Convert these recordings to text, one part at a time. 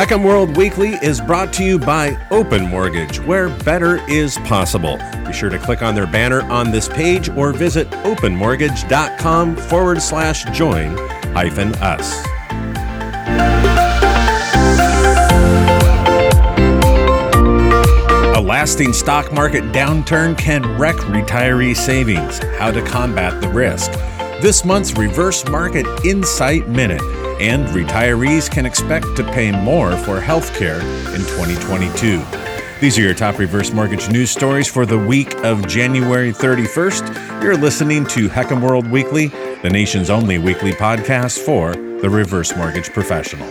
HECM World Weekly is brought to you by Open Mortgage, where better is possible. Be sure to click on their banner on this page or visit openmortgage.com/join-us. A lasting stock market downturn can wreck retiree savings. How to combat the risk. This month's Reverse Market Insight Minute, and retirees can expect to pay more for health care in 2022. These are your top reverse mortgage news stories for the week of January 31st. You're listening to HECM World Weekly, the nation's only weekly podcast for the reverse mortgage professional.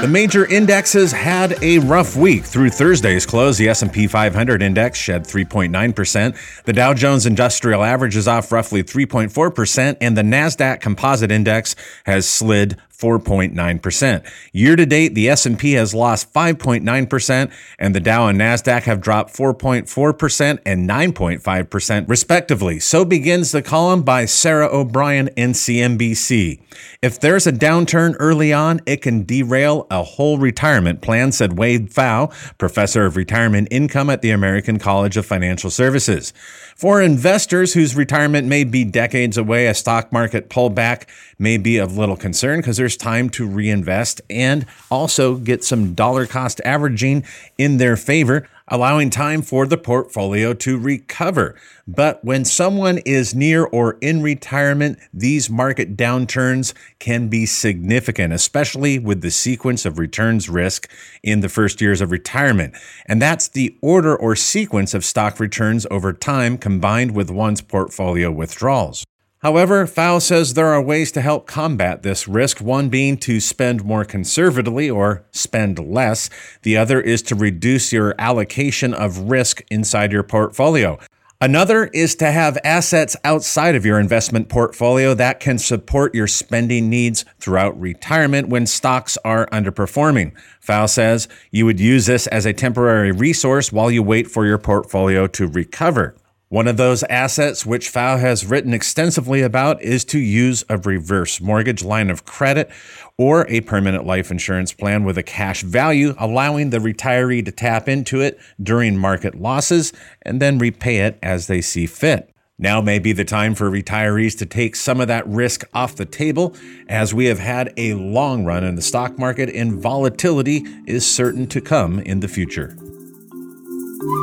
The major indexes had a rough week. Through Thursday's close, the S&P 500 index shed 3.9%. The Dow Jones Industrial Average is off roughly 3.4%, and the NASDAQ Composite Index has slid 4.9%. Year to date, the S&P has lost 5.9%, and the Dow and NASDAQ have dropped 4.4% and 9.5% respectively. So begins the column by Sarah O'Brien in CNBC. If there's a downturn early on, it can derail a whole retirement plan, said Wade Pfau, professor of retirement income at the American College of Financial Services. For investors whose retirement may be decades away, a stock market pullback may be of little concern because there's time to reinvest and also get some dollar cost averaging in their favor, allowing time for the portfolio to recover. But when someone is near or in retirement, these market downturns can be significant, especially with the sequence of returns risk in the first years of retirement. And that's the order or sequence of stock returns over time combined with one's portfolio withdrawals. However, Pfau says there are ways to help combat this risk, one being to spend more conservatively or spend less. The other is to reduce your allocation of risk inside your portfolio. Another is to have assets outside of your investment portfolio that can support your spending needs throughout retirement when stocks are underperforming. Pfau says you would use this as a temporary resource while you wait for your portfolio to recover. One of those assets, which Pfau has written extensively about, is to use a reverse mortgage line of credit or a permanent life insurance plan with a cash value, allowing the retiree to tap into it during market losses and then repay it as they see fit. Now may be the time for retirees to take some of that risk off the table, as we have had a long run in the stock market and volatility is certain to come in the future.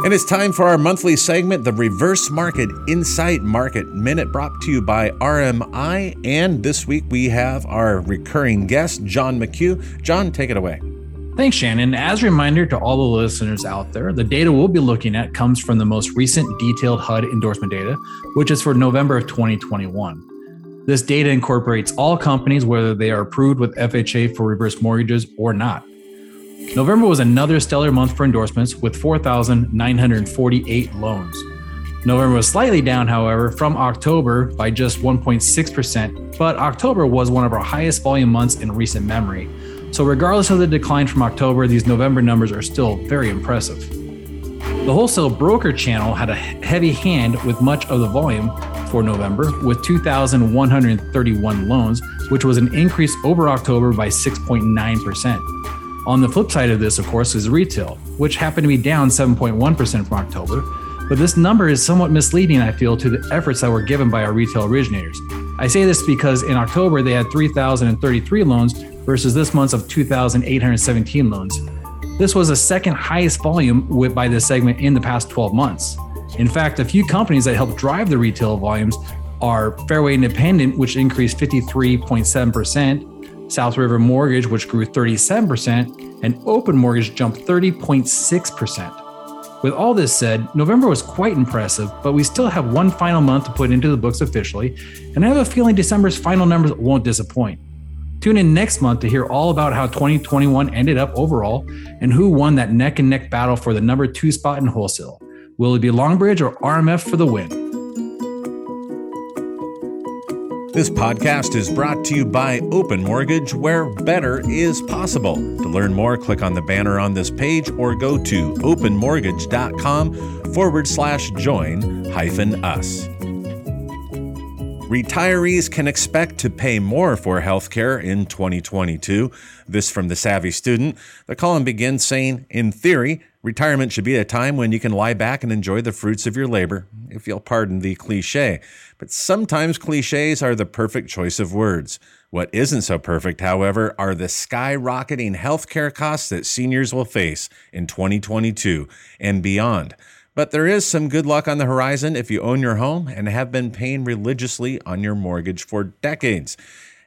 And it's time for our monthly segment, the Reverse Market Insight Market Minute, brought to you by RMI. And this week we have our recurring guest, John McHugh. John, take it away. Thanks, Shannon. As a reminder to all the listeners out there, the data we'll be looking at comes from the most recent detailed HUD endorsement data, which is for November of 2021. This data incorporates all companies, whether they are approved with FHA for reverse mortgages or not. November was another stellar month for endorsements with 4,948 loans. November was slightly down, however, from October by just 1.6%, but October was one of our highest volume months in recent memory. So regardless of the decline from October, these November numbers are still very impressive. The wholesale broker channel had a heavy hand with much of the volume for November with 2,131 loans, which was an increase over October by 6.9%. On the flip side of this, of course, is retail, which happened to be down 7.1% from October, but this number is somewhat misleading, I feel, to the efforts that were given by our retail originators. I say this because in October, they had 3,033 loans versus this month's of 2,817 loans. This was the second highest volume by this segment in the past 12 months. In fact, a few companies that helped drive the retail volumes are Fairway Independent, which increased 53.7%, South River Mortgage, which grew 37%, and Open Mortgage jumped 30.6%. With all this said, November was quite impressive, but we still have one final month to put into the books officially, and I have a feeling December's final numbers won't disappoint. Tune in next month to hear all about how 2021 ended up overall and who won that neck and neck battle for the number 2 spot in wholesale. Will it be Longbridge or RMF for the win? This podcast is brought to you by Open Mortgage, where better is possible. To learn more, click on the banner on this page or go to openmortgage.com/join-us. Retirees can expect to pay more for healthcare in 2022. This from the Savvy Student. The column begins saying, in theory, retirement should be a time when you can lie back and enjoy the fruits of your labor, if you'll pardon the cliche. But sometimes cliches are the perfect choice of words. What isn't so perfect, however, are the skyrocketing healthcare costs that seniors will face in 2022 and beyond. But there is some good luck on the horizon if you own your home and have been paying religiously on your mortgage for decades.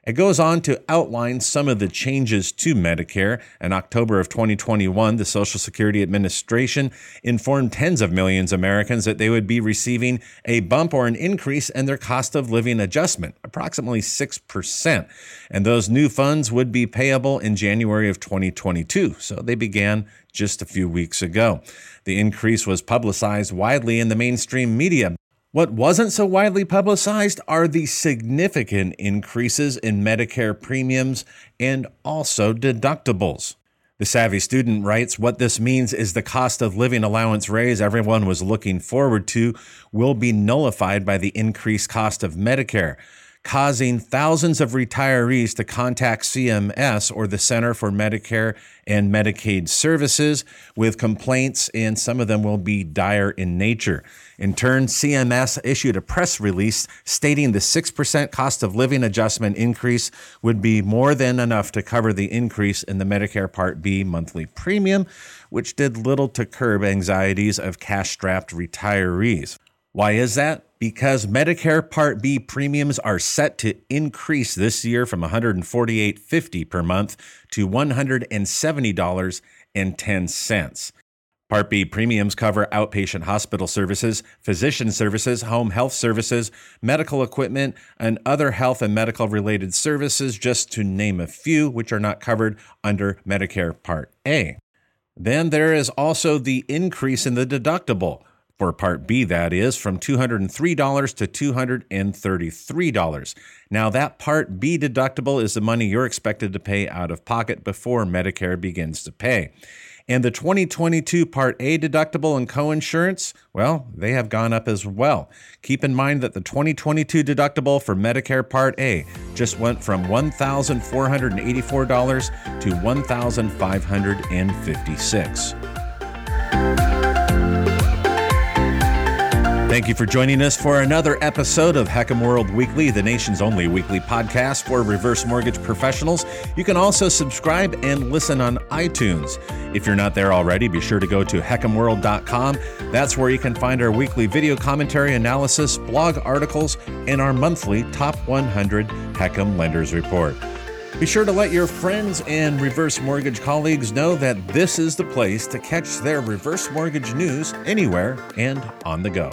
It goes on to outline some of the changes to Medicare. In October of 2021, the Social Security Administration informed tens of millions of Americans that they would be receiving a bump or an increase in their cost of living adjustment, approximately 6%. And those new funds would be payable in January of 2022. So they began just a few weeks ago. The increase was publicized widely in the mainstream media. What wasn't so widely publicized are the significant increases in Medicare premiums and also deductibles. The Savvy Student writes, what this means is the cost of living allowance raise everyone was looking forward to will be nullified by the increased cost of Medicare, causing thousands of retirees to contact CMS or the Center for Medicare and Medicaid Services with complaints, and some of them will be dire in nature. In turn, CMS issued a press release stating the 6% cost of living adjustment increase would be more than enough to cover the increase in the Medicare Part B monthly premium, which did little to curb anxieties of cash-strapped retirees. Why is that? Because Medicare Part B premiums are set to increase this year from $148.50 per month to $170.10. Part B premiums cover outpatient hospital services, physician services, home health services, medical equipment, and other health and medical-related services, just to name a few, which are not covered under Medicare Part A. Then there is also the increase in the deductible. For Part B, that is, from $203 to $233. Now, that Part B deductible is the money you're expected to pay out of pocket before Medicare begins to pay. And the 2022 Part A deductible and coinsurance, well, they have gone up as well. Keep in mind that the 2022 deductible for Medicare Part A just went from $1,484 to $1,556. Thank you for joining us for another episode of HECM World Weekly, the nation's only weekly podcast for reverse mortgage professionals. You can also subscribe and listen on iTunes. If you're not there already, be sure to go to HECMworld.com. That's where you can find our weekly video commentary analysis, blog articles, and our monthly Top 100 HECM Lenders Report. Be sure to let your friends and reverse mortgage colleagues know that this is the place to catch their reverse mortgage news anywhere and on the go.